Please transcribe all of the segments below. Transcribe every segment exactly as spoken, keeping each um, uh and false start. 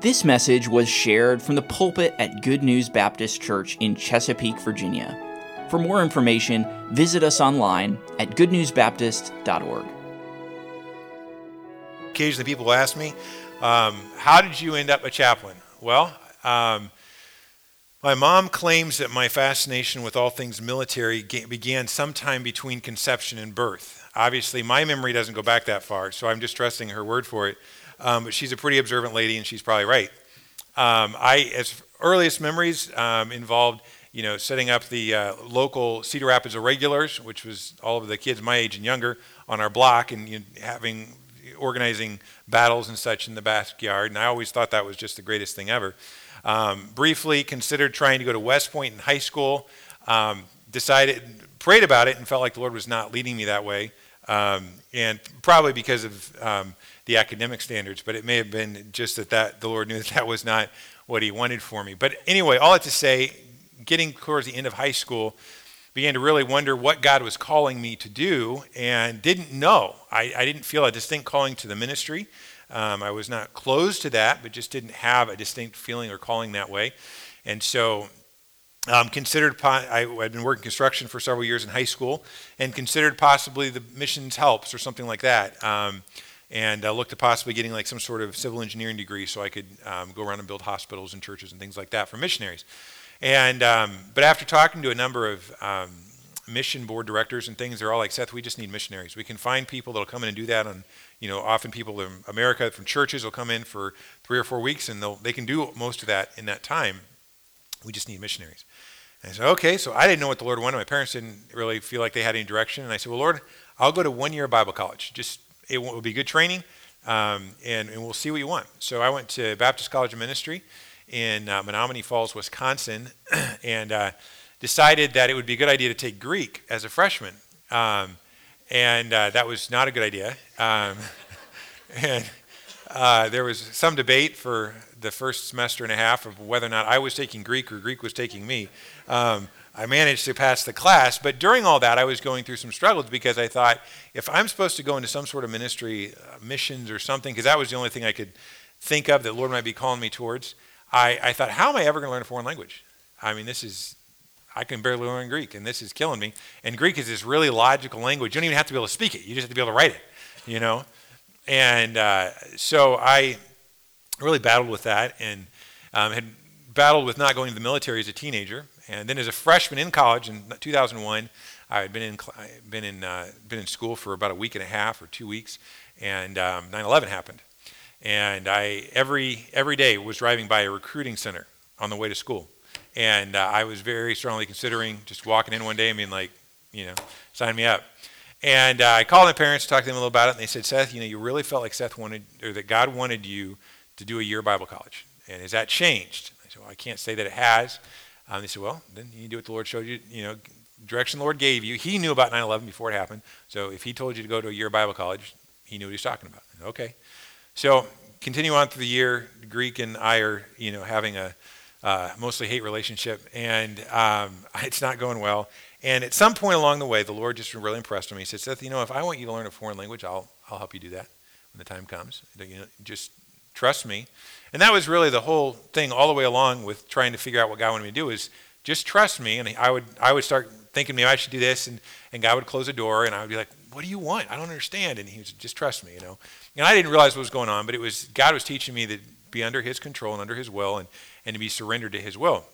This message was shared from the pulpit at Good News Baptist Church in Chesapeake, Virginia. For more information, visit us online at good news baptist dot org. Occasionally people ask me, um, how did you end up a chaplain? Well, um, my mom claims that my fascination with all things military began sometime between conception and birth. Obviously, my memory doesn't go back that far, so I'm just trusting her word for it. Um, but she's a pretty observant lady, and she's probably right. Um, I, as earliest memories um, involved, you know, setting up the uh, local Cedar Rapids Irregulars, which was all of the kids my age and younger on our block, and you know, having organizing battles and such in the backyard. And I always thought that was just the greatest thing ever. Um, briefly considered trying to go to West Point in high school, um, decided, prayed about it, and felt like the Lord was not leading me that way, um, and probably because of um, the academic standards, but it may have been just that, that the Lord knew that that was not what he wanted for me. But anyway, all that to say, getting towards the end of high school, began to really wonder what God was calling me to do, and didn't know. I, I didn't feel a distinct calling to the ministry. Um, I was not closed to that, but just didn't have a distinct feeling or calling that way. And so um, considered, po- I, I'd been working construction for several years in high school, and considered possibly the missions helps or something like that. Um, and I looked at possibly getting like some sort of civil engineering degree so I could um, go around and build hospitals and churches and things like that for missionaries. And um, but after talking to a number of um, mission board directors and things, they're all like, Seth, we just need missionaries. We can find people that'll come in and do that. On, you know, often people in America from churches will come in for three or four weeks, and they'll they can do most of that in that time. We just need missionaries. And I said, okay. So I didn't know what the Lord wanted. My parents didn't really feel like they had any direction. And I said, well, Lord, I'll go to one year of Bible college. Just it will be good training, um, and and we'll see what you want. So I went to Baptist College of Ministry in uh, Menominee Falls, Wisconsin, and uh, decided that it would be a good idea to take Greek as a freshman. Um, and uh, that was not a good idea. Um, and uh, there was some debate for the first semester and a half of whether or not I was taking Greek or Greek was taking me. Um, I managed to pass the class, but during all that, I was going through some struggles because I thought, if I'm supposed to go into some sort of ministry, uh, missions or something, because that was the only thing I could think of that the Lord might be calling me towards, I, I thought, how am I ever going to learn a foreign language? I mean, this is, I can barely learn Greek, and this is killing me. And Greek is this really logical language. You don't even have to be able to speak it. You just have to be able to write it, you know? And uh, so I really battled with that, and um, had battled with not going to the military as a teenager. And then as a freshman in college in two thousand one, I had been in been in, uh, been in school for about a week and a half or two weeks, and um, nine eleven happened. And I every every day was driving by a recruiting center on the way to school, and uh, I was very strongly considering just walking in one day and being like, you know, sign me up. And uh, I called my parents, talked to them a little about it, and they said, Seth, you know, you really felt like Seth wanted, or that God wanted you to do a year of Bible college, and has that changed? I said, well, I can't say that it has. Um, they said, well, then you do what the Lord showed you, you know, direction the Lord gave you. He knew about nine eleven before it happened, so if he told you to go to a year of Bible college, he knew what he was talking about. I said, okay. So continue on through the year. Greek and I are, you know, having a uh, mostly hate relationship, and um, it's not going well. And at some point along the way, the Lord just really impressed on me. He said, Seth, you know, if I want you to learn a foreign language, I'll I'll help you do that when the time comes. You know, just trust me. And that was really the whole thing all the way along with trying to figure out what God wanted me to do is just trust me. And I would I would start thinking maybe I should do this, and, and God would close the door, and I would be like, what do you want? I don't understand. And he was just trust me, you know. And I didn't realize what was going on, but it was God was teaching me to be under his control and under his will, and, and to be surrendered to his will.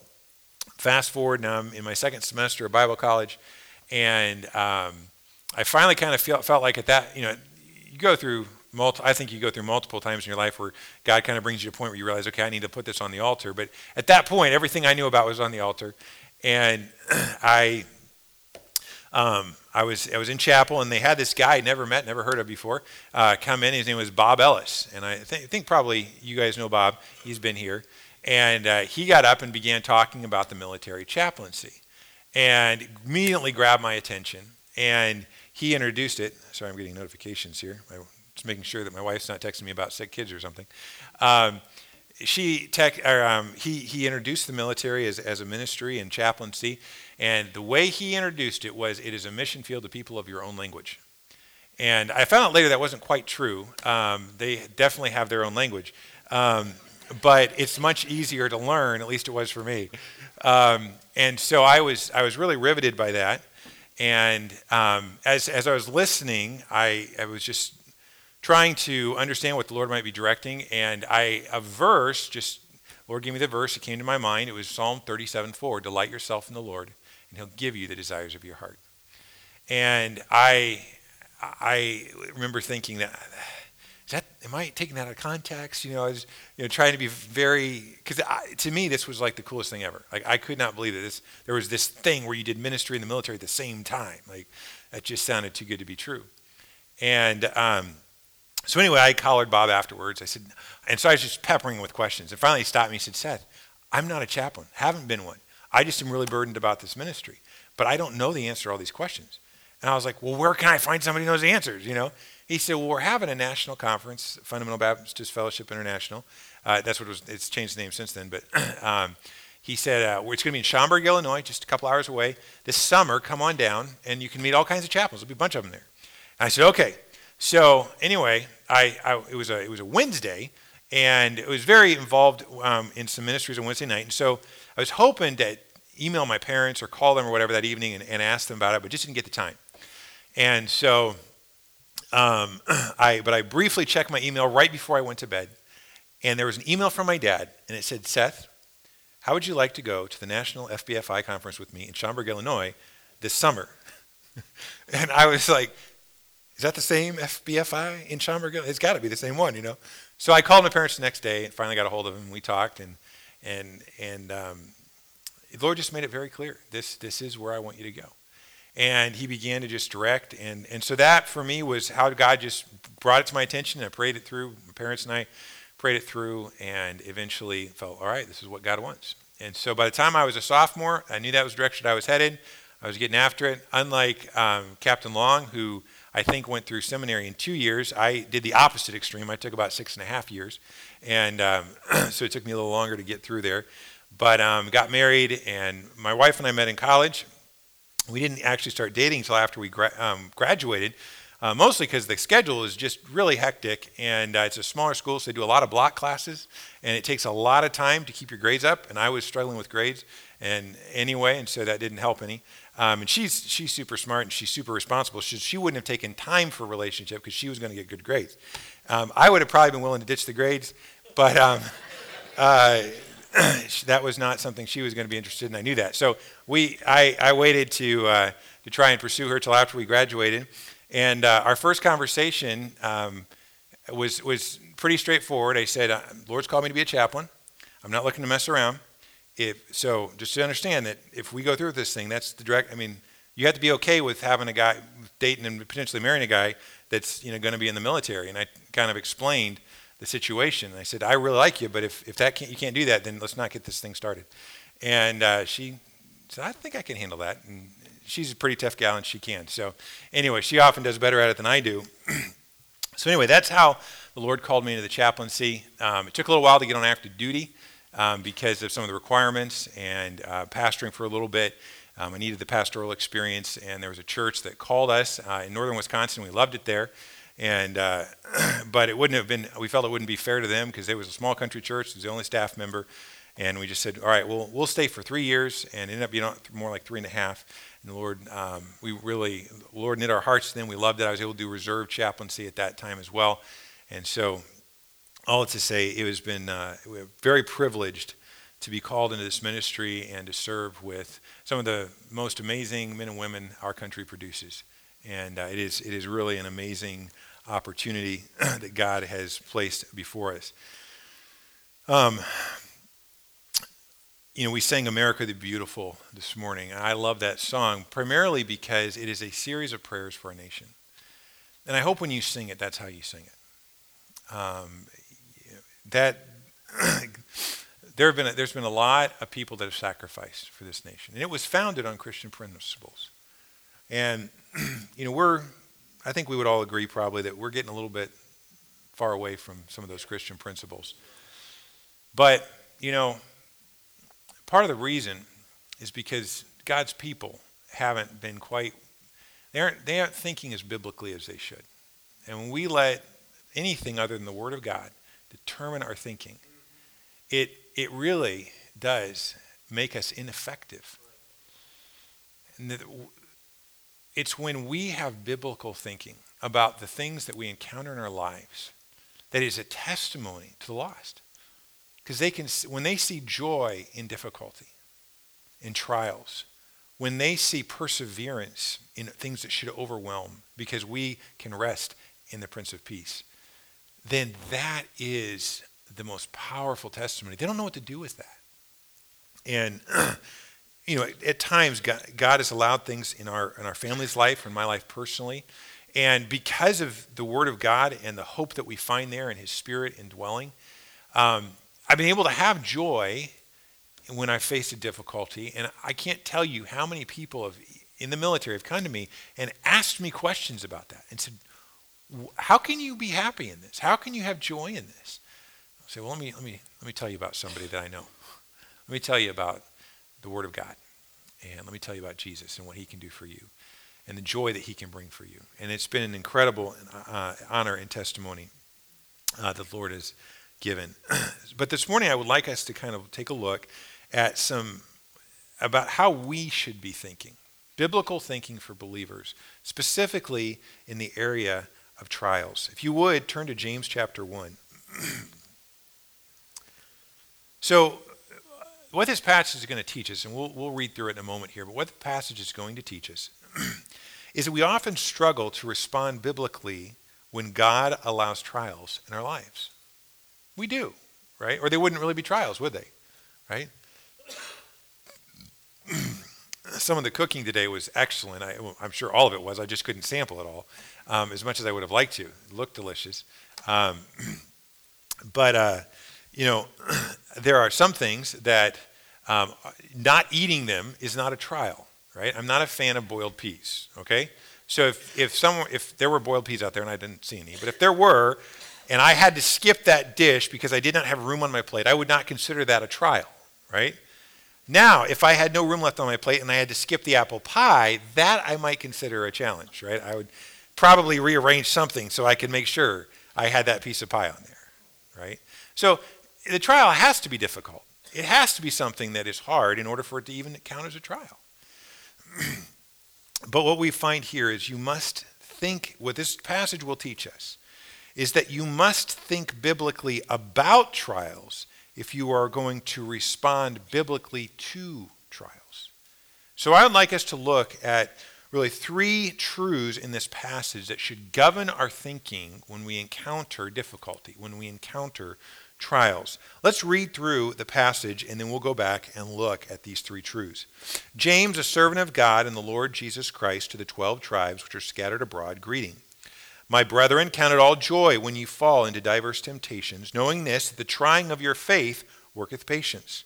Fast forward, now I'm in my second semester of Bible college, and um, I finally kind of feel, felt like at that, you know, you go through, multi, I think you go through multiple times in your life where God kind of brings you to a point where you realize, okay, I need to put this on the altar. But at that point, everything I knew about was on the altar, and I... Um, I was I was in chapel, and they had this guy I'd never met, never heard of before, uh, come in. His name was Bob Ellis, and I th- think probably you guys know Bob. He's been here, and uh, he got up and began talking about the military chaplaincy, and immediately grabbed my attention. And he introduced it. Sorry, I'm getting notifications here. I'm just making sure that my wife's not texting me about sick kids or something. Um, She tech, or, um, he he introduced the military as, as a ministry and chaplaincy, and the way he introduced it was, it is a mission field to people of your own language. And I found out later that wasn't quite true. Um, they definitely have their own language. Um, but it's much easier to learn, at least it was for me. Um, and so I was I was really riveted by that. And um, as as I was listening, I, I was just trying to understand what the Lord might be directing. And I a verse, just Lord gave me the verse, it came to my mind. It was Psalm thirty-seven four, delight yourself in the Lord, and he'll give you the desires of your heart. And I I remember thinking that, is that, am I taking that out of context? You know, I was you know, trying to be very, because to me, this was like the coolest thing ever. Like, I could not believe that this, there was this thing where you did ministry and the military at the same time. Like, that just sounded too good to be true. And um, so anyway, I collared Bob afterwards. I said, and so I was just peppering him with questions. And finally he stopped me and said, Seth, I'm not a chaplain, haven't been one. I just am really burdened about this ministry, but I don't know the answer to all these questions. And I was like, well, where can I find somebody who knows the answers, you know? He said, well, we're having a national conference, Fundamental Baptist Fellowship International. Uh, that's what it was. It's changed the name since then. But um, he said, uh, it's going to be in Schaumburg, Illinois, just a couple hours away. This summer, come on down, and you can meet all kinds of chaplains. There'll be a bunch of them there. And I said, okay. So anyway, I, I it was a it was a Wednesday, and it was very involved um, in some ministries on Wednesday night. And so I was hoping to email my parents or call them or whatever that evening and, and ask them about it, but just didn't get the time. And so, um, I but I briefly checked my email right before I went to bed, and there was an email from my dad, and it said, Seth, how would you like to go to the National F B F I Conference with me in Schaumburg, Illinois this summer? And I was like, is that the same F B F I in Schaumburg? It's got to be the same one, you know? So I called my parents the next day and finally got a hold of them. We talked, and and and um, the Lord just made it very clear, this this is where I want you to go. And he began to just direct. And, and so that, for me, was how God just brought it to my attention. And I prayed it through. My parents and I prayed it through and eventually felt, all right, this is what God wants. And so by the time I was a sophomore, I knew that was the direction I was headed. I was getting after it. Unlike um, Captain Long, who I think went through seminary in two years, I did the opposite extreme. I took about six and a half years. And um, so it took me a little longer to get through there. But um, got married, and my wife and I met in college. We didn't actually start dating until after we gra- um, graduated, uh, mostly because the schedule is just really hectic, and uh, it's a smaller school, so they do a lot of block classes, and it takes a lot of time to keep your grades up, and I was struggling with grades and anyway, and so that didn't help any. Um, and she's she's super smart, and she's super responsible. She, she wouldn't have taken time for a relationship because she was going to get good grades. Um, I would have probably been willing to ditch the grades, but um, uh, that was not something she was going to be interested in. I knew that. So we, I, I waited to uh, to try and pursue her till after we graduated. And uh, our first conversation um, was was pretty straightforward. I said, Lord's called me to be a chaplain. I'm not looking to mess around. If so, just to understand that if we go through with this thing, that's the direct, I mean, you have to be okay with having a guy, dating and potentially marrying a guy that's, you know, going to be in the military. And I kind of explained the situation. And I said, I really like you, but if, if that can't, you can't do that, then let's not get this thing started. And uh, she said, I think I can handle that. And she's a pretty tough gal, and she can. So anyway, she often does better at it than I do. So anyway, that's how the Lord called me into the chaplaincy. Um, it took a little while to get on active duty um, because of some of the requirements and uh, pastoring for a little bit. Um, I needed the pastoral experience, and there was a church that called us uh, in northern Wisconsin. We loved it there. And, uh, but it wouldn't have been, we felt it wouldn't be fair to them because it was a small country church. It was the only staff member. And we just said, all right, well, we'll stay for three years and ended up being more like three and a half. And the Lord, um, we really, the Lord knit our hearts. Then we loved it. I was able to do reserve chaplaincy at that time as well. And so all to say, it has been uh, we very privileged to be called into this ministry and to serve with some of the most amazing men and women our country produces. And uh, it is it is really an amazing opportunity that God has placed before us. Um, you know, we sang America the Beautiful this morning. And I love that song primarily because it is a series of prayers for our nation. And I hope when you sing it, that's how you sing it. Um, that there have been, there's been a lot of people that have sacrificed for this nation. And it was founded on Christian principles. And, you know, we're, I think we would all agree probably that we're getting a little bit far away from some of those Christian principles. But, you know, part of the reason is because God's people haven't been quite, they aren't, they aren't thinking as biblically as they should. And when we let anything other than the Word of God determine our thinking, it it really does make us ineffective. And that it's when we have biblical thinking about the things that we encounter in our lives that is a testimony to the lost, because they can, when they see joy in difficulty, in trials, when they see perseverance in things that should overwhelm, because we can rest in the Prince of Peace, then that is the most powerful testimony. They don't know what to do with that. And, you know, at, at times God, God has allowed things in our in our family's life, in my life personally, and because of the Word of God and the hope that we find there in His Spirit indwelling, um, I've been able to have joy when I faced a difficulty. And I can't tell you how many people have, in the military, have come to me and asked me questions about that and said, how can you be happy in this? How can you have joy in this? I say, well, let me, let me, let me tell you about somebody that I know. Let me tell you about the Word of God. And let me tell you about Jesus and what He can do for you and the joy that He can bring for you. And it's been an incredible uh, honor and testimony uh, that the Lord has given. But this morning I would like us to kind of take a look at some, about how we should be thinking, biblical thinking for believers, specifically in the area of trials. If you would, turn to James chapter one. So what this passage is going to teach us, and we'll, we'll read through it in a moment here, but what the passage is going to teach us is that we often struggle to respond biblically when God allows trials in our lives. We do, right? Or they wouldn't really be trials, would they? Right? Some of the cooking today was excellent. I, well, I'm sure all of it was. I just couldn't sample it all um, as much as I would have liked to. It looked delicious. Um, but, uh, you know, there are some things that um, not eating them is not a trial, right? I'm not a fan of boiled peas, okay? So if, if, some, if there were boiled peas out there, and I didn't see any, but if there were, and I had to skip that dish because I did not have room on my plate, I would not consider that a trial, right? Now, if I had no room left on my plate and I had to skip the apple pie, that I might consider a challenge, right? I would probably rearrange something so I could make sure I had that piece of pie on there, right? So the trial has to be difficult. It has to be something that is hard in order for it to even count as a trial. But what we find here is you must think, what this passage will teach us, is that you must think biblically about trials if you are going to respond biblically to trials. So I would like us to look at really three truths in this passage that should govern our thinking when we encounter difficulty, when we encounter trials. Let's read through the passage and then we'll go back and look at these three truths. James, a servant of God and the Lord Jesus Christ, to the twelve tribes which are scattered abroad, greeting. My brethren, count it all joy when you fall into diverse temptations, knowing this, that the trying of your faith worketh patience.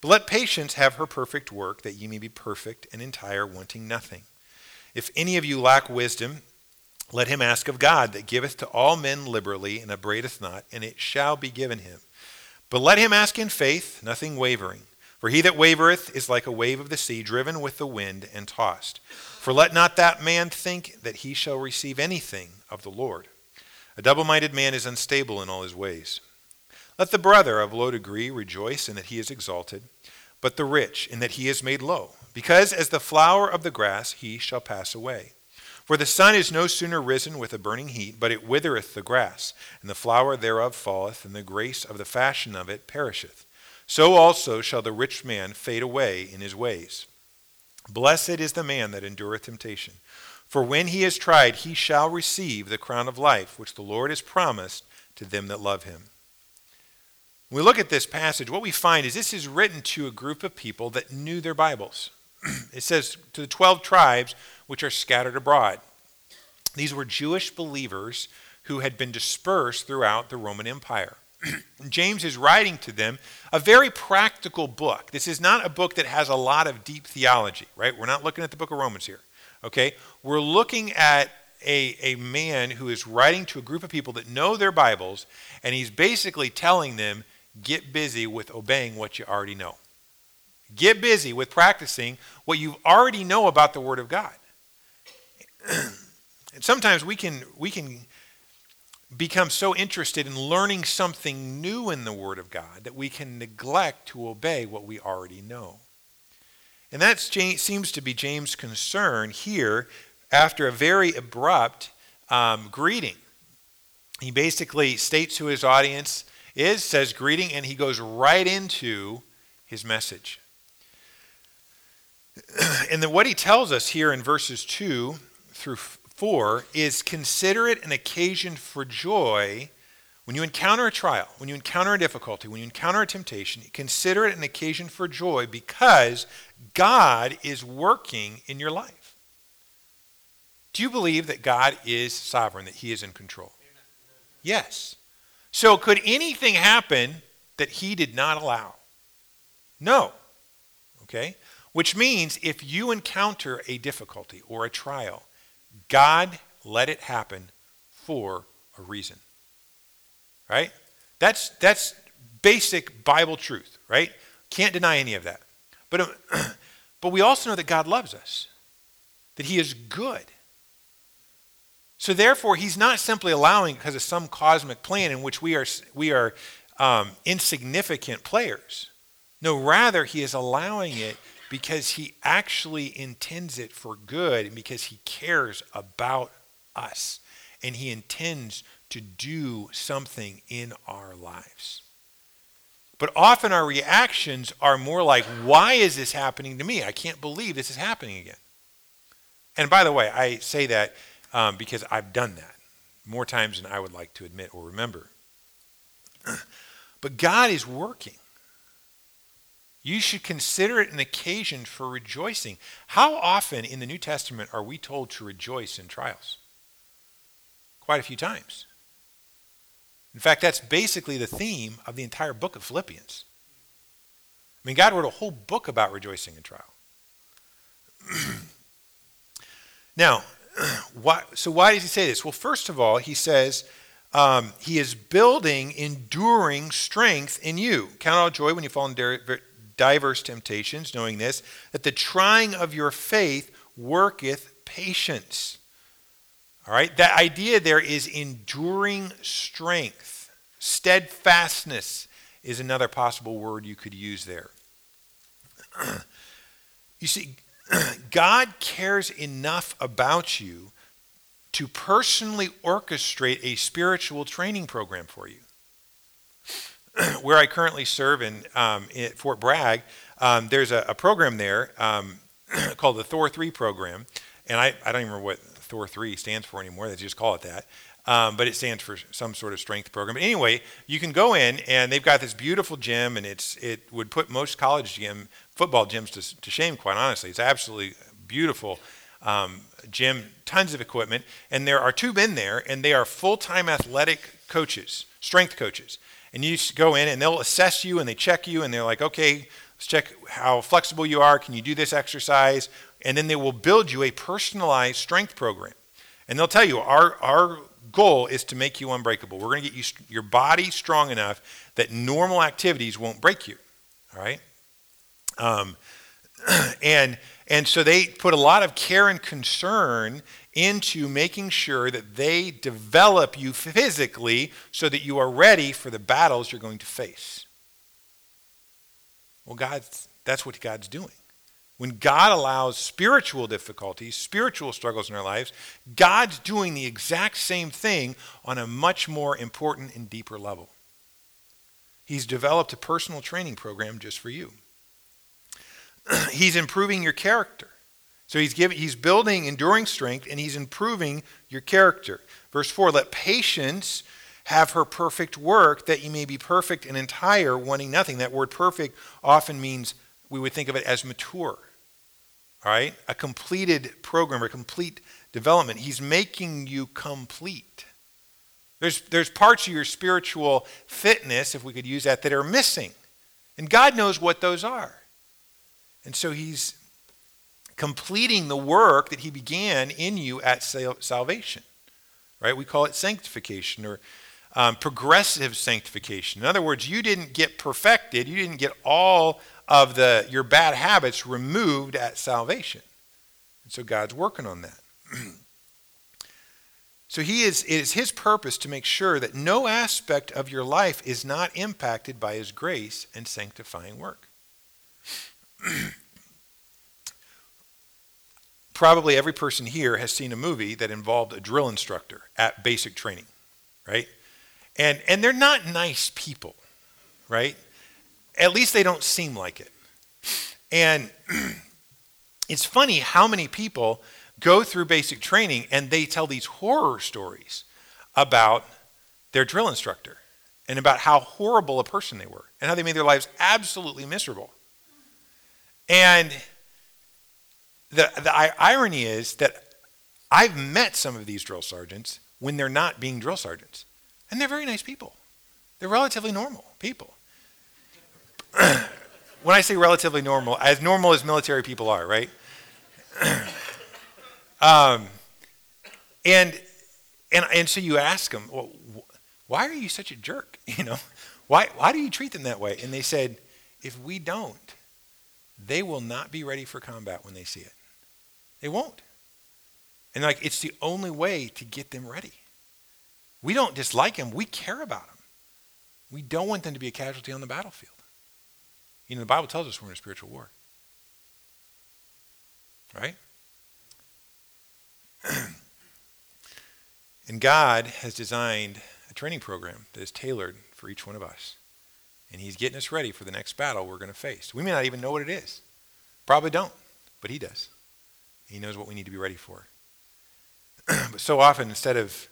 But let patience have her perfect work, that ye may be perfect and entire, wanting nothing. If any of you lack wisdom, let him ask of God, that giveth to all men liberally, and upbraideth not, and it shall be given him. But let him ask in faith, nothing wavering. For he that wavereth is like a wave of the sea, driven with the wind and tossed. For let not that man think that he shall receive anything of the Lord. A double-minded man is unstable in all his ways. Let the brother of low degree rejoice in that he is exalted, but the rich in that he is made low, because as the flower of the grass he shall pass away. For the sun is no sooner risen with a burning heat, but it withereth the grass, and the flower thereof falleth, and the grace of the fashion of it perisheth. So also shall the rich man fade away in his ways. Blessed is the man that endureth temptation. For when he is tried, he shall receive the crown of life, which the Lord has promised to them that love him. When we look at this passage, what we find is this is written to a group of people that knew their Bibles. It says, to the twelve tribes which are scattered abroad. These were Jewish believers who had been dispersed throughout the Roman Empire. James is writing to them a very practical book. This is not a book that has a lot of deep theology, right? We're not looking at the book of Romans here, okay? We're looking at a, a man who is writing to a group of people that know their Bibles, and he's basically telling them, get busy with obeying what you already know. Get busy with practicing what you already know about the Word of God. And sometimes we can we can become so interested in learning something new in the Word of God that we can neglect to obey what we already know. And that seems to be James' concern here after a very abrupt um, greeting. He basically states who his audience is, says greeting, and he goes right into his message. And then what he tells us here in verses two through four is consider it an occasion for joy when you encounter a trial, when you encounter a difficulty, when you encounter a temptation. Consider it an occasion for joy because God is working in your life. Do you believe that God is sovereign, that he is in control? Yes. So could anything happen that he did not allow? No. Okay? Which means if you encounter a difficulty or a trial, God let it happen for a reason. Right? That's that's basic Bible truth, right? Can't deny any of that. But, but we also know that God loves us, that he is good. So therefore, he's not simply allowing because of some cosmic plan in which we are, we are um, insignificant players. No, rather, he is allowing it because he actually intends it for good and because he cares about us and he intends to do something in our lives. But often our reactions are more like, why is this happening to me? I can't believe this is happening again. And by the way, I say that um, because I've done that more times than I would like to admit or remember. But God is working. You should consider it an occasion for rejoicing. How often in the New Testament are we told to rejoice in trials? Quite a few times. In fact, that's basically the theme of the entire book of Philippians. I mean, God wrote a whole book about rejoicing in trial. Now, why, so why does he say this? Well, first of all, he says, um, he is building enduring strength in you. Count all joy when you fall in der- diverse temptations, knowing this, that the trying of your faith worketh patience. All right, that idea there is enduring strength. Steadfastness is another possible word you could use there. You see, God cares enough about you to personally orchestrate a spiritual training program for you. Where I currently serve in, um, in Fort Bragg, um, there's a, a program there um, called the Thor three program. And I, I don't even remember what Thor three stands for anymore. They just call it that. Um, but it stands for some sort of strength program. But anyway, you can go in, and they've got this beautiful gym, and it's it would put most college gym, football gyms to, to shame, quite honestly. It's absolutely beautiful um, gym, tons of equipment. And there are two men there, and they are full-time athletic coaches, strength coaches. And you go in, and they'll assess you, and they check you, and they're like, okay, let's check how flexible you are. Can you do this exercise? And then they will build you a personalized strength program. And they'll tell you, our our goal is to make you unbreakable. We're going to get you st- your body strong enough that normal activities won't break you, all right? Um, and and so they put a lot of care and concern into making sure that they develop you physically so that you are ready for the battles you're going to face. Well, God's, that's what God's doing. When God allows spiritual difficulties, spiritual struggles in our lives, God's doing the exact same thing on a much more important and deeper level. He's developed a personal training program just for you. He's improving your character. So he's giving, he's building enduring strength, and he's improving your character. Verse four, let patience have her perfect work, that ye may be perfect and entire, wanting nothing. That word perfect often means, we would think of it as mature. All right? A completed program, a complete development. He's making you complete. There's, there's parts of your spiritual fitness, if we could use that, that are missing. And God knows what those are. And so he's completing the work that he began in you at salvation. Right? We call it sanctification or um, progressive sanctification. In other words, you didn't get perfected. You didn't get all of the your bad habits removed at salvation. And so God's working on that. So he is, it is his purpose to make sure that no aspect of your life is not impacted by his grace and sanctifying work. Probably every person here has seen a movie that involved a drill instructor at basic training, right? And, and they're not nice people, right? At least they don't seem like it. And it's funny how many people go through basic training and they tell these horror stories about their drill instructor and about how horrible a person they were and how they made their lives absolutely miserable. And the, the irony is that I've met some of these drill sergeants when they're not being drill sergeants. And they're very nice people. They're relatively normal people. When I say relatively normal, as normal as military people are, right? Um, and, and, and so you ask them, well, wh- why are you such a jerk? You know, why, why do you treat them that way? And they said, if we don't, they will not be ready for combat when they see it. They won't. And like, it's the only way to get them ready. We don't dislike them. We care about them. We don't want them to be a casualty on the battlefield. You know, the Bible tells us we're in a spiritual war, right? And God has designed a training program that is tailored for each one of us. And he's getting us ready for the next battle we're going to face. We may not even know what it is. Probably don't, but he does. He knows what we need to be ready for. But so often, instead of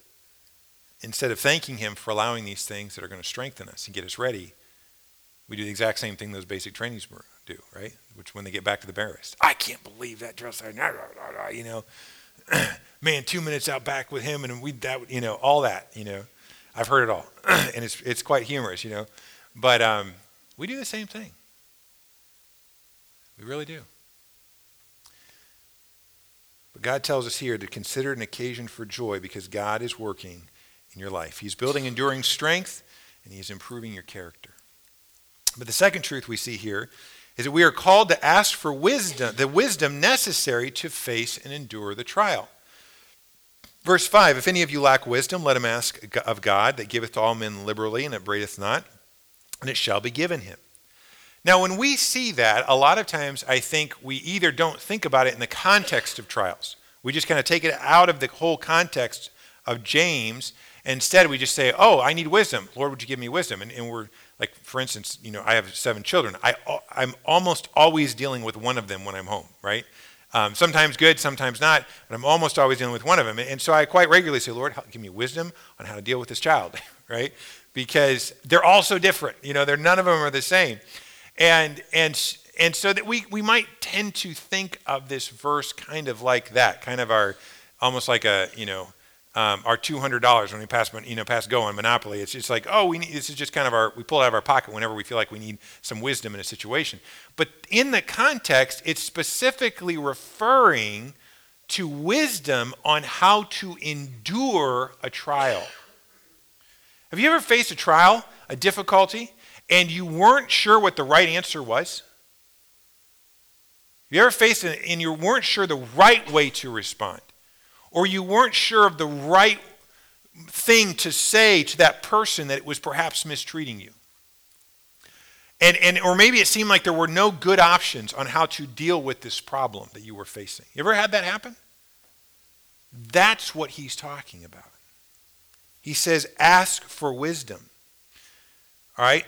instead of thanking him for allowing these things that are going to strengthen us and get us ready, we do the exact same thing those basic trainings do, right? Which when they get back to the barracks, I can't believe that drill sergeant, you know, man, two minutes out back with him and we that, you know, all that, you know, I've heard it all, and it's it's quite humorous, you know, but um, we do the same thing. We really do. But God tells us here to consider it an occasion for joy because God is working in your life. He's building enduring strength and he is improving your character. But the second truth we see here is that we are called to ask for wisdom, the wisdom necessary to face and endure the trial. Verse five, if any of you lack wisdom, let him ask of God that giveth to all men liberally and upbraideth not, and it shall be given him. Now, when we see that, a lot of times I think we either don't think about it in the context of trials. We just kind of take it out of the whole context of James. Instead, we just say, oh, I need wisdom. Lord, would you give me wisdom? And, and we're like, for instance, you know, I have seven children. I, I'm almost always dealing with one of them when I'm home, right? Um, sometimes good, sometimes not, but I'm almost always dealing with one of them. And, and so I quite regularly say, Lord, help, give me wisdom on how to deal with this child, right? Because they're all so different. You know, they're none of them are the same. And and and so that we, we might tend to think of this verse kind of like that, kind of our, almost like a, you know, Um, our two hundred dollars when we pass, you know, pass go on Monopoly. It's just like, oh, we need, this is just kind of our, we pull it out of our pocket whenever we feel like we need some wisdom in a situation. But in the context, it's specifically referring to wisdom on how to endure a trial. Have you ever faced a trial, a difficulty, and you weren't sure what the right answer was? Have you ever faced it and you weren't sure the right way to respond? Or you weren't sure of the right thing to say to that person that was perhaps mistreating you. And, and or maybe it seemed like there were no good options on how to deal with this problem that you were facing. You ever had that happen? That's what he's talking about. He says, ask for wisdom. All right?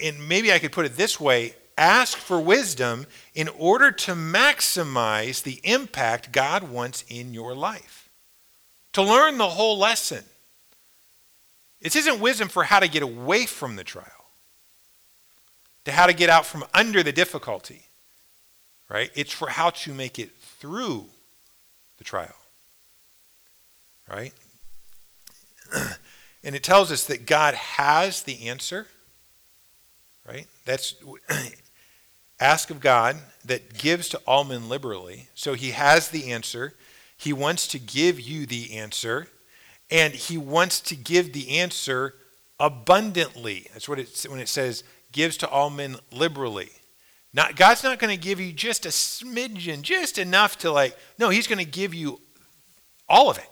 And maybe I could put it this way. Ask for wisdom in order to maximize the impact God wants in your life. To learn the whole lesson. This isn't wisdom for how to get away from the trial. To how to get out from under the difficulty. Right? It's for how to make it through the trial. Right? And it tells us that God has the answer. Right? That's... Ask of God that gives to all men liberally. So he has the answer. He wants to give you the answer. And he wants to give the answer abundantly. That's what it's when it says gives to all men liberally. Not, God's not going to give you just a smidgen, just enough to like, no, he's going to give you all of it.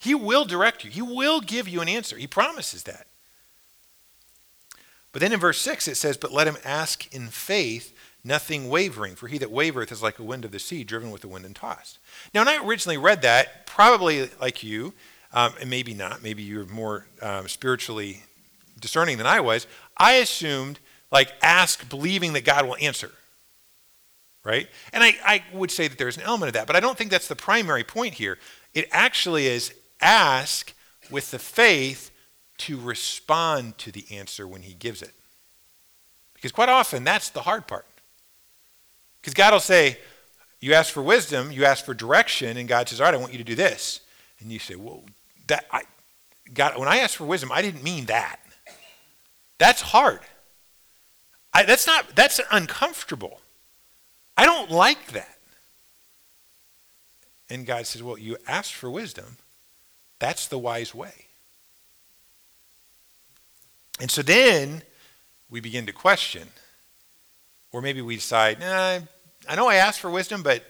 He will direct you. He will give you an answer. He promises that. But then in verse six it says, but let him ask in faith, nothing wavering, for he that wavereth is like a wind of the sea, driven with the wind and tossed. Now, when I originally read that, probably like you, um, and maybe not, maybe you're more um, spiritually discerning than I was, I assumed, like, ask believing that God will answer, right? And I, I would say that there's an element of that, but I don't think that's the primary point here. It actually is ask with the faith to respond to the answer when he gives it. Because quite often, that's the hard part. Because God will say, you ask for wisdom, you ask for direction, and God says, all right, I want you to do this. And you say, well, that, I, God, when I asked for wisdom, I didn't mean that. That's hard. I, that's not, that's uncomfortable. I don't like that. And God says, well, you asked for wisdom. That's the wise way. And so then we begin to question, or maybe we decide, nah, I know I asked for wisdom, but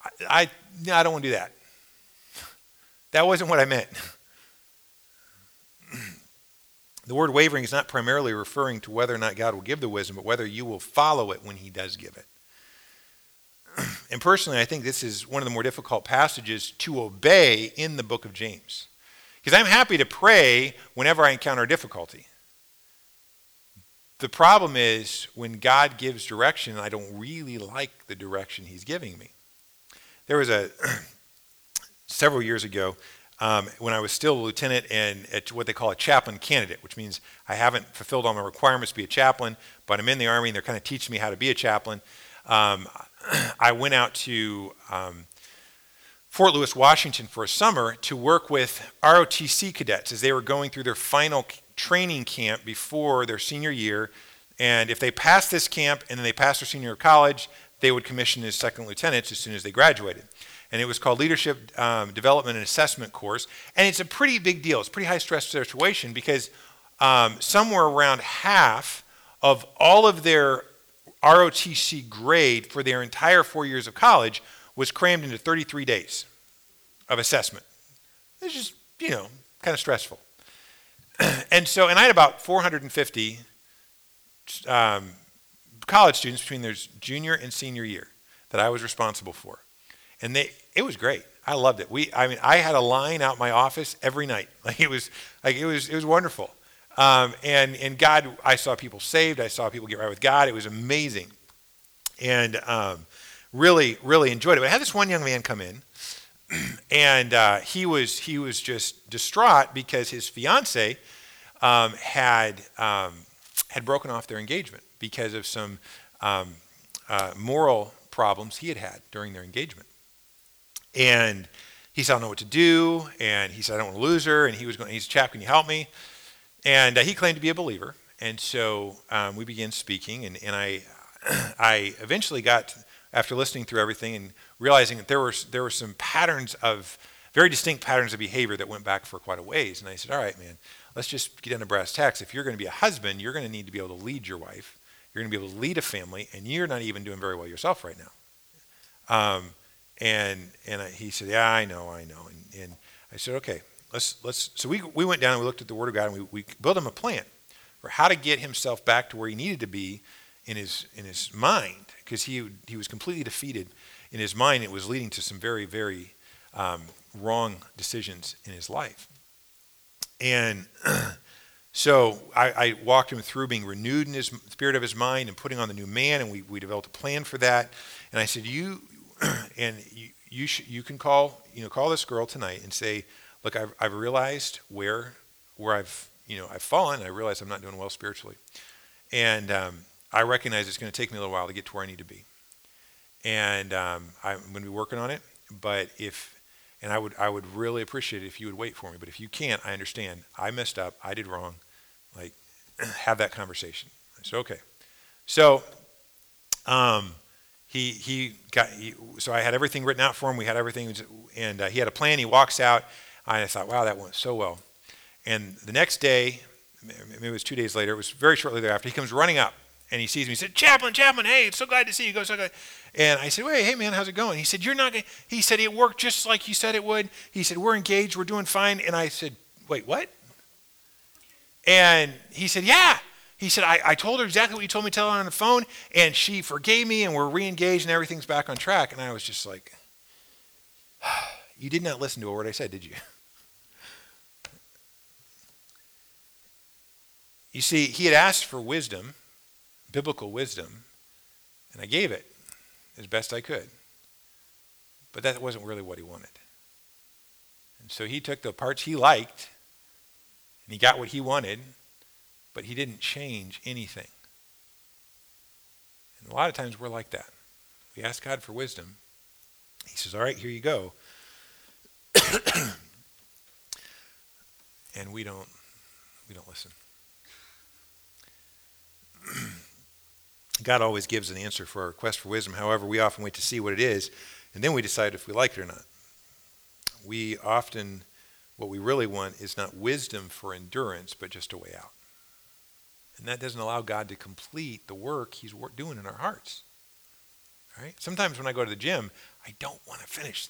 I, I, no, I don't want to do that. That wasn't what I meant. The word wavering is not primarily referring to whether or not God will give the wisdom, but whether you will follow it when he does give it. And personally, I think this is one of the more difficult passages to obey in the book of James. Because I'm happy to pray whenever I encounter difficulty. The problem is when God gives direction, I don't really like the direction he's giving me. There was a, several years ago, um, when I was still a lieutenant and at what they call a chaplain candidate, which means I haven't fulfilled all my requirements to be a chaplain, but I'm in the Army and they're kind of teaching me how to be a chaplain. Um, I went out to um, Fort Lewis, Washington for a summer to work with R O T C cadets as they were going through their final training camp before their senior year. And if they passed this camp and then they passed their senior year of college, they would commission as second lieutenants as soon as they graduated. And it was called Leadership um, Development and Assessment Course. And it's a pretty big deal. It's a pretty high stress situation because um, somewhere around half of all of their R O T C grade for their entire four years of college was crammed into thirty-three days of assessment. It's just, you know, kind of stressful. And so, and I had about four hundred fifty um, college students between their junior and senior year that I was responsible for. And they, it was great. I loved it. We, I mean, I had a line out my office every night. Like it was, like it was, it was wonderful. Um, and, and God, I saw people saved. I saw people get right with God. It was amazing. And um, really, really enjoyed it. But I had this one young man come in and uh, he was, he was just distraught because his fiance um, had, um, had broken off their engagement because of some um, uh, moral problems he had had during their engagement. And he said, I don't know what to do. And he said, I don't want to lose her. And he was going, he's chap, can you help me? And uh, he claimed to be a believer, and so um, we began speaking, and, and I, I eventually got, to, after listening through everything and realizing that there were there were some patterns of, very distinct patterns of behavior that went back for quite a ways, and I said, all right, man, let's just get into brass tacks. If you're going to be a husband, you're going to need to be able to lead your wife, you're going to be able to lead a family, and you're not even doing very well yourself right now. Um, and and I, he said, yeah, I know, I know, and, and I said, okay. Let's, let's, so we, we went down and we looked at the Word of God and we, we built him a plan for how to get himself back to where he needed to be in his, in his mind, because he, he was completely defeated in his mind. It was leading to some very, very um, wrong decisions in his life. And so I, I walked him through being renewed in his spirit of his mind and putting on the new man, and we, we developed a plan for that. And I said, you, and you, you, sh- you can call, you know, call this girl tonight and say, look, I've, I've realized where where I've, you know, I've fallen. I realize I'm not doing well spiritually. And um, I recognize it's going to take me a little while to get to where I need to be. And um, I'm going to be working on it. But if, and I would I would really appreciate it if you would wait for me. But if you can't, I understand. I messed up. I did wrong. Like, have that conversation. I said, okay. So um, he, he got, he, so I had everything written out for him. We had everything. And uh, he had a plan. He walks out. I thought, wow, that went so well. And the next day, maybe it was two days later, it was very shortly thereafter, he comes running up and he sees me. He said, Chaplain, Chaplain, hey, it's so glad to see you. Go, so glad. And I said, hey, hey, man, how's it going? He said, you're not going to. He said, it worked just like you said it would. He said, we're engaged. We're doing fine. And I said, wait, what? And he said, yeah. He said, I, I told her exactly what you told me to tell her on the phone, and she forgave me, and we're re-engaged, and everything's back on track. And I was just like, you did not listen to a word I said, did you? You see, he had asked for wisdom, biblical wisdom, and I gave it as best I could. But that wasn't really what he wanted. And so he took the parts he liked, and he got what he wanted, but he didn't change anything. And a lot of times we're like that. We ask God for wisdom. He says, all right, here you go. And we don't, we don't listen. God always gives an answer for our request for wisdom. However, we often wait to see what it is, and then we decide if we like it or not. We often, what we really want is not wisdom for endurance, but just a way out. And that doesn't allow God to complete the work he's doing in our hearts. Right? Sometimes when I go to the gym, I don't want to finish.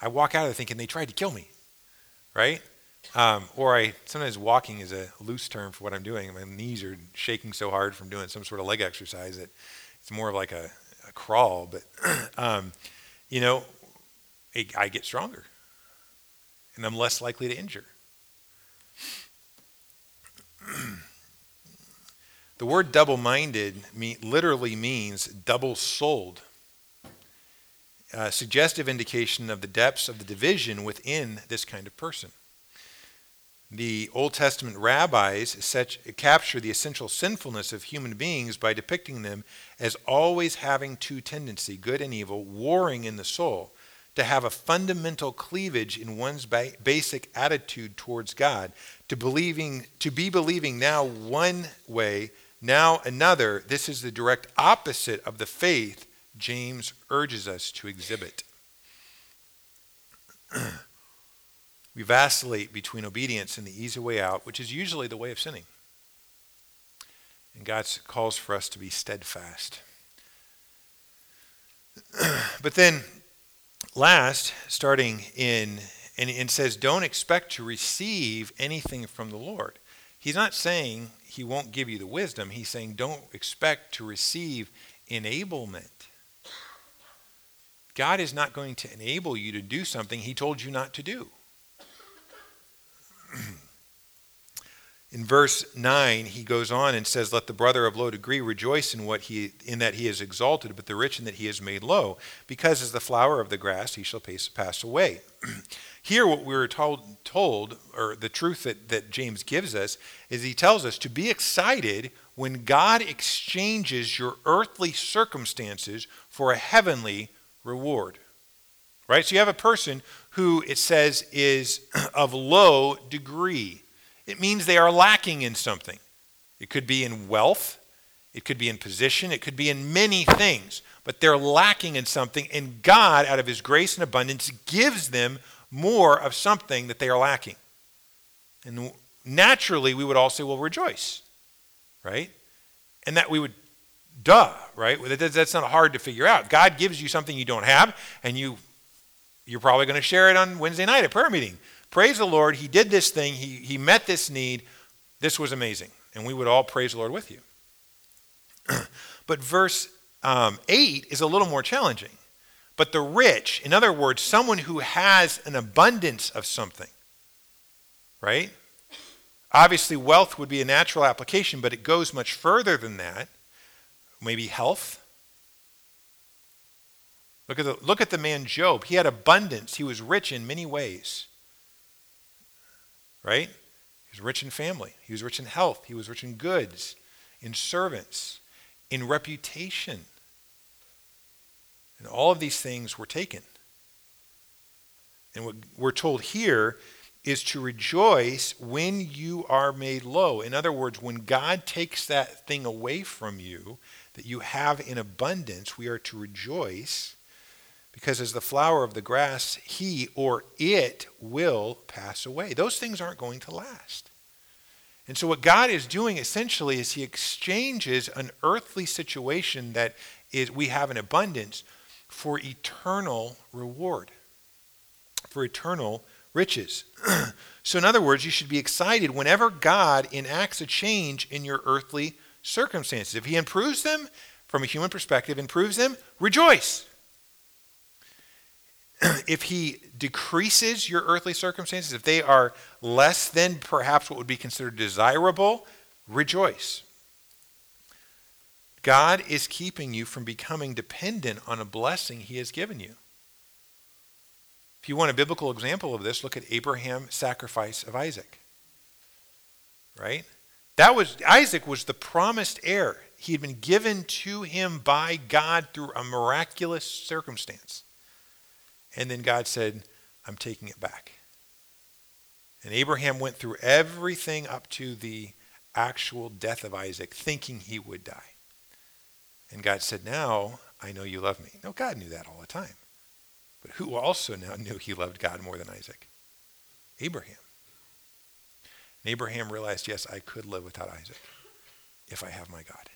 I walk out of there thinking they tried to kill me. Right? Um, or I sometimes walking is a loose term for what I'm doing. My knees are shaking so hard from doing some sort of leg exercise that it's more of like a, a crawl. But, um, you know, it, I get stronger. And I'm less likely to injure. The word double-minded mean, literally means double-souled, a suggestive indication of the depths of the division within this kind of person. The Old Testament rabbis such, capture the essential sinfulness of human beings by depicting them as always having two tendencies, good and evil, warring in the soul, to have a fundamental cleavage in one's ba- basic attitude towards God, to believing, to be believing now one way, now another. This is the direct opposite of the faith James urges us to exhibit. We vacillate between obedience and the easy way out, which is usually the way of sinning. And God calls for us to be steadfast. But then, last, starting in, and it says, don't expect to receive anything from the Lord. He's not saying he won't give you the wisdom. He's saying don't expect to receive enablement. God is not going to enable you to do something he told you not to do. In verse nine, he goes on and says, let the brother of low degree rejoice in what he in that he is exalted, but the rich in that he is made low, because as the flower of the grass he shall pass away. Here what we were told, told or the truth that, that James gives us, is he tells us to be excited when God exchanges your earthly circumstances for a heavenly reward. Right? So you have a person who, it says, is of low degree. It means they are lacking in something. It could be in wealth. It could be in position. It could be in many things. But they're lacking in something, and God, out of his grace and abundance, gives them more of something that they are lacking. And naturally, we would all say, well, rejoice, right? And that we would, duh, right? That's not hard to figure out. God gives you something you don't have, and you, you're probably going to share it on Wednesday night at prayer meeting. Praise the Lord, he did this thing, he, he met this need, this was amazing. And we would all praise the Lord with you. But verse um, eight is a little more challenging. But the rich, in other words, someone who has an abundance of something, right? Obviously wealth would be a natural application, but it goes much further than that. Maybe health. Look at the, look at the man Job. He had abundance. He was rich in many ways. Right? He was rich in family. He was rich in health. He was rich in goods, in servants, in reputation. And all of these things were taken. And what we're told here is to rejoice when you are made low. In other words, when God takes that thing away from you that you have in abundance, we are to rejoice, because as the flower of the grass, he or it will pass away. Those things aren't going to last. And so what God is doing essentially is he exchanges an earthly situation that is we have in abundance for eternal reward, for eternal riches. So in other words, you should be excited whenever God enacts a change in your earthly circumstances. If he improves them, from a human perspective, improves them, rejoice. If he decreases your earthly circumstances, if they are less than perhaps what would be considered desirable, rejoice. God is keeping you from becoming dependent on a blessing he has given you. If you want a biblical example of this, look at Abraham's sacrifice of Isaac. Right? That was, Isaac was the promised heir. He had been given to him by God through a miraculous circumstance. And then God said, I'm taking it back. And Abraham went through everything up to the actual death of Isaac, thinking he would die. And God said, now I know you love me. No, God knew that all the time. But who also now knew he loved God more than Isaac? Abraham. And Abraham realized, yes, I could live without Isaac if I have my God.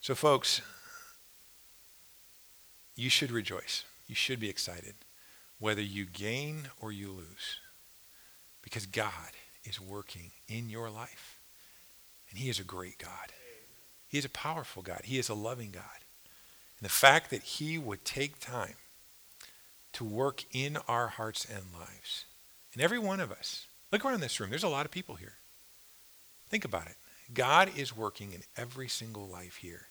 So folks, you should rejoice. You should be excited, whether you gain or you lose, because God is working in your life. And he is a great God. He is a powerful God. He is a loving God. And the fact that he would take time to work in our hearts and lives, and every one of us, look around this room. There's a lot of people here. Think about it. God is working in every single life here.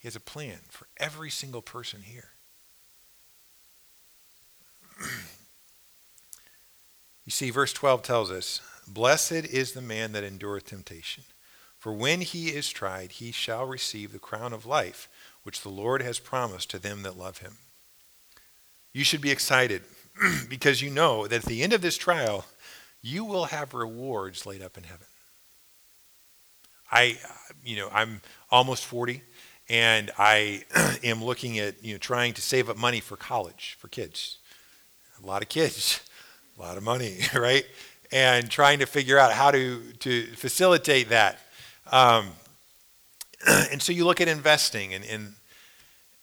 He has a plan for every single person here. You see, verse twelve tells us, blessed is the man that endureth temptation, for when he is tried, he shall receive the crown of life, which the Lord has promised to them that love him. You should be excited because you know that at the end of this trial, you will have rewards laid up in heaven. I, you know, I'm almost forty. And I am looking at, you know, trying to save up money for college, for kids. A lot of kids, a lot of money, right? And trying to figure out how to, to facilitate that. Um, and so you look at investing and, and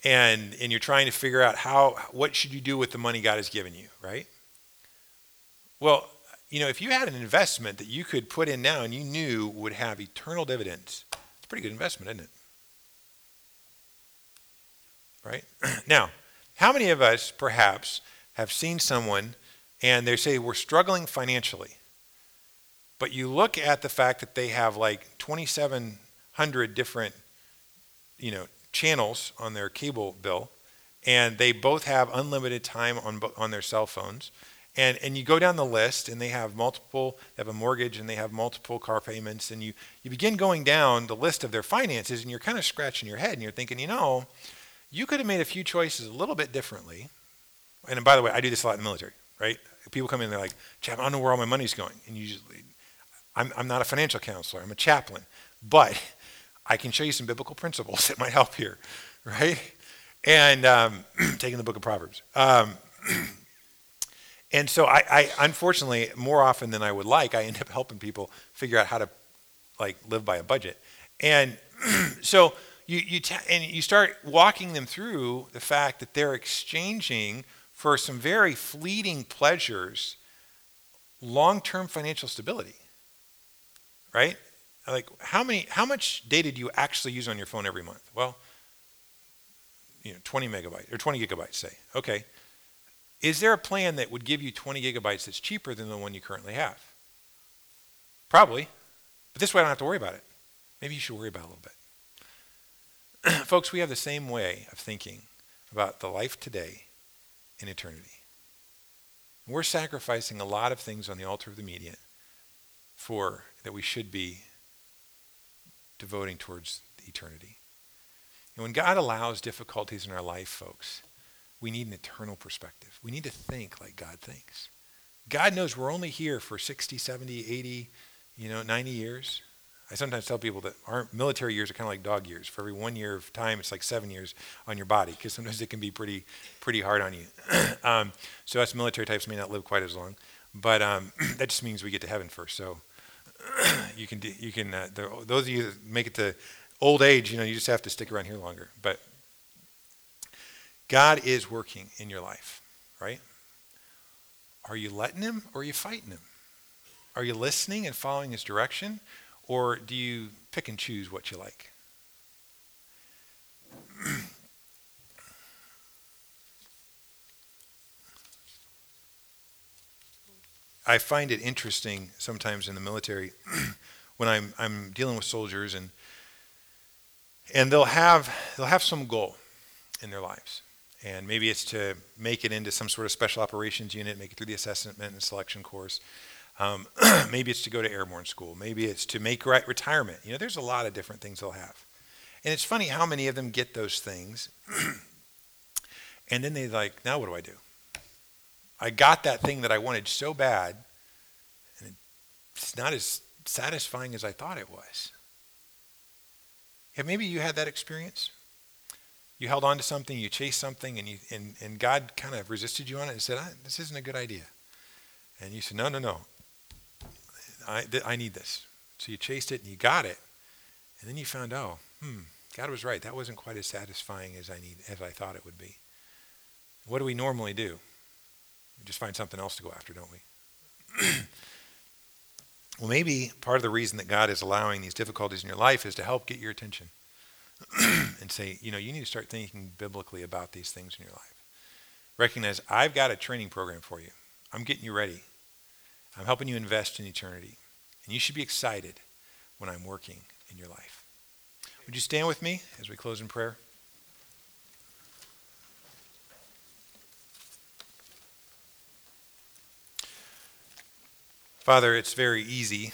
and and you're trying to figure out how, what should you do with the money God has given you, right? Well, you know, if you had an investment that you could put in now and you knew would have eternal dividends, it's a pretty good investment, isn't it? Right? Now, how many of us perhaps have seen someone and they say we're struggling financially, but you look at the fact that they have like twenty-seven hundred different, you know, channels on their cable bill, and they both have unlimited time on on their cell phones, and and you go down the list, and they have multiple, they have a mortgage, and they have multiple car payments, and you you begin going down the list of their finances, and you're kind of scratching your head, and you're thinking, you know, you could have made a few choices a little bit differently. And by the way, I do this a lot in the military, right? People come in and they're like, Chap, I don't know where all my money's going. And usually, I'm, I'm not a financial counselor. I'm a chaplain. But I can show you some biblical principles that might help here, right? And um, taking the book of Proverbs. Um, and so I, I, unfortunately, more often than I would like, I end up helping people figure out how to like live by a budget. And so... You, you t- and you start walking them through the fact that they're exchanging for some very fleeting pleasures, long-term financial stability, right? Like how many, how much data do you actually use on your phone every month? Well, you know, twenty megabytes or twenty gigabytes, say. Okay, is there a plan that would give you twenty gigabytes that's cheaper than the one you currently have? Probably, but this way I don't have to worry about it. Maybe you should worry about it a little bit. Folks, we have the same way of thinking about the life today and eternity. We're sacrificing a lot of things on the altar of the media for that we should be devoting towards eternity. And when God allows difficulties in our life, folks, we need an eternal perspective. We need to think like God thinks. God knows we're only here for sixty, seventy, eighty, you know, ninety years. I sometimes tell people that our military years are kind of like dog years. For every one year of time, it's like seven years on your body, because sometimes it can be pretty pretty hard on you. um, so us military types may not live quite as long. But um, that just means we get to heaven first. So you can you can uh, the, those of you that make it to old age, you know, you just have to stick around here longer. But God is working in your life, right? Are you letting him or are you fighting him? Are you listening and following his direction, or do you pick and choose what you like? I find it interesting sometimes in the military when I'm I'm dealing with soldiers, and and they'll have they'll have some goal in their lives. And maybe it's to make it into some sort of special operations unit, make it through the assessment and selection course. Um, maybe it's to go to airborne school. Maybe it's to make right retirement. You know, there's a lot of different things they'll have. And it's funny how many of them get those things. And then they like, now what do I do? I got that thing that I wanted so bad, and it's not as satisfying as I thought it was. And maybe you had that experience. You held on to something, you chased something, and you and, and God kind of resisted you on it and said, I, this isn't a good idea. And you said, no, no, no. I, th- I need this. So you chased it and you got it. And then you found, oh, hmm, God was right. That wasn't quite as satisfying as I need as I thought it would be. What do we normally do? We just find something else to go after, don't we? Well, maybe part of the reason that God is allowing these difficulties in your life is to help get your attention and say, you know, you need to start thinking biblically about these things in your life. Recognize, I've got a training program for you. I'm getting you ready. I'm helping you invest in eternity. And you should be excited when I'm working in your life. Would you stand with me as we close in prayer? Father, it's very easy,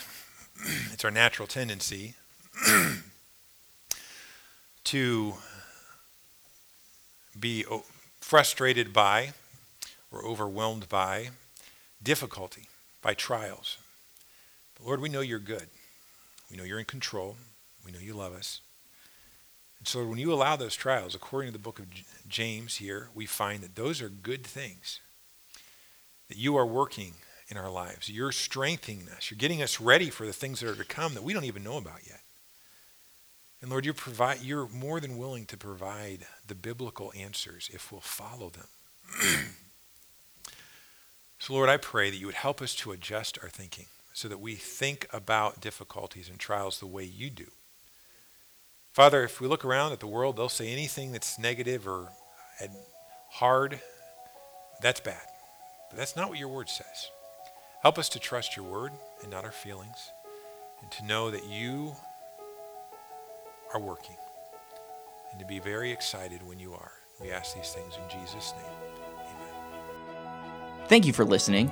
it's our natural tendency to be frustrated by or overwhelmed by difficulty, by trials. But Lord, we know you're good. We know you're in control. We know you love us. And so when you allow those trials, according to the book of James here, we find that those are good things, that you are working in our lives. You're strengthening us. You're getting us ready for the things that are to come that we don't even know about yet. And Lord, you're, provide, you're more than willing to provide the biblical answers if we'll follow them. So Lord, I pray that you would help us to adjust our thinking so that we think about difficulties and trials the way you do. Father, if we look around at the world, they'll say anything that's negative or hard, that's bad. But that's not what your word says. Help us to trust your word and not our feelings, and to know that you are working, and to be very excited when you are. We ask these things in Jesus' name. Amen. Thank you for listening.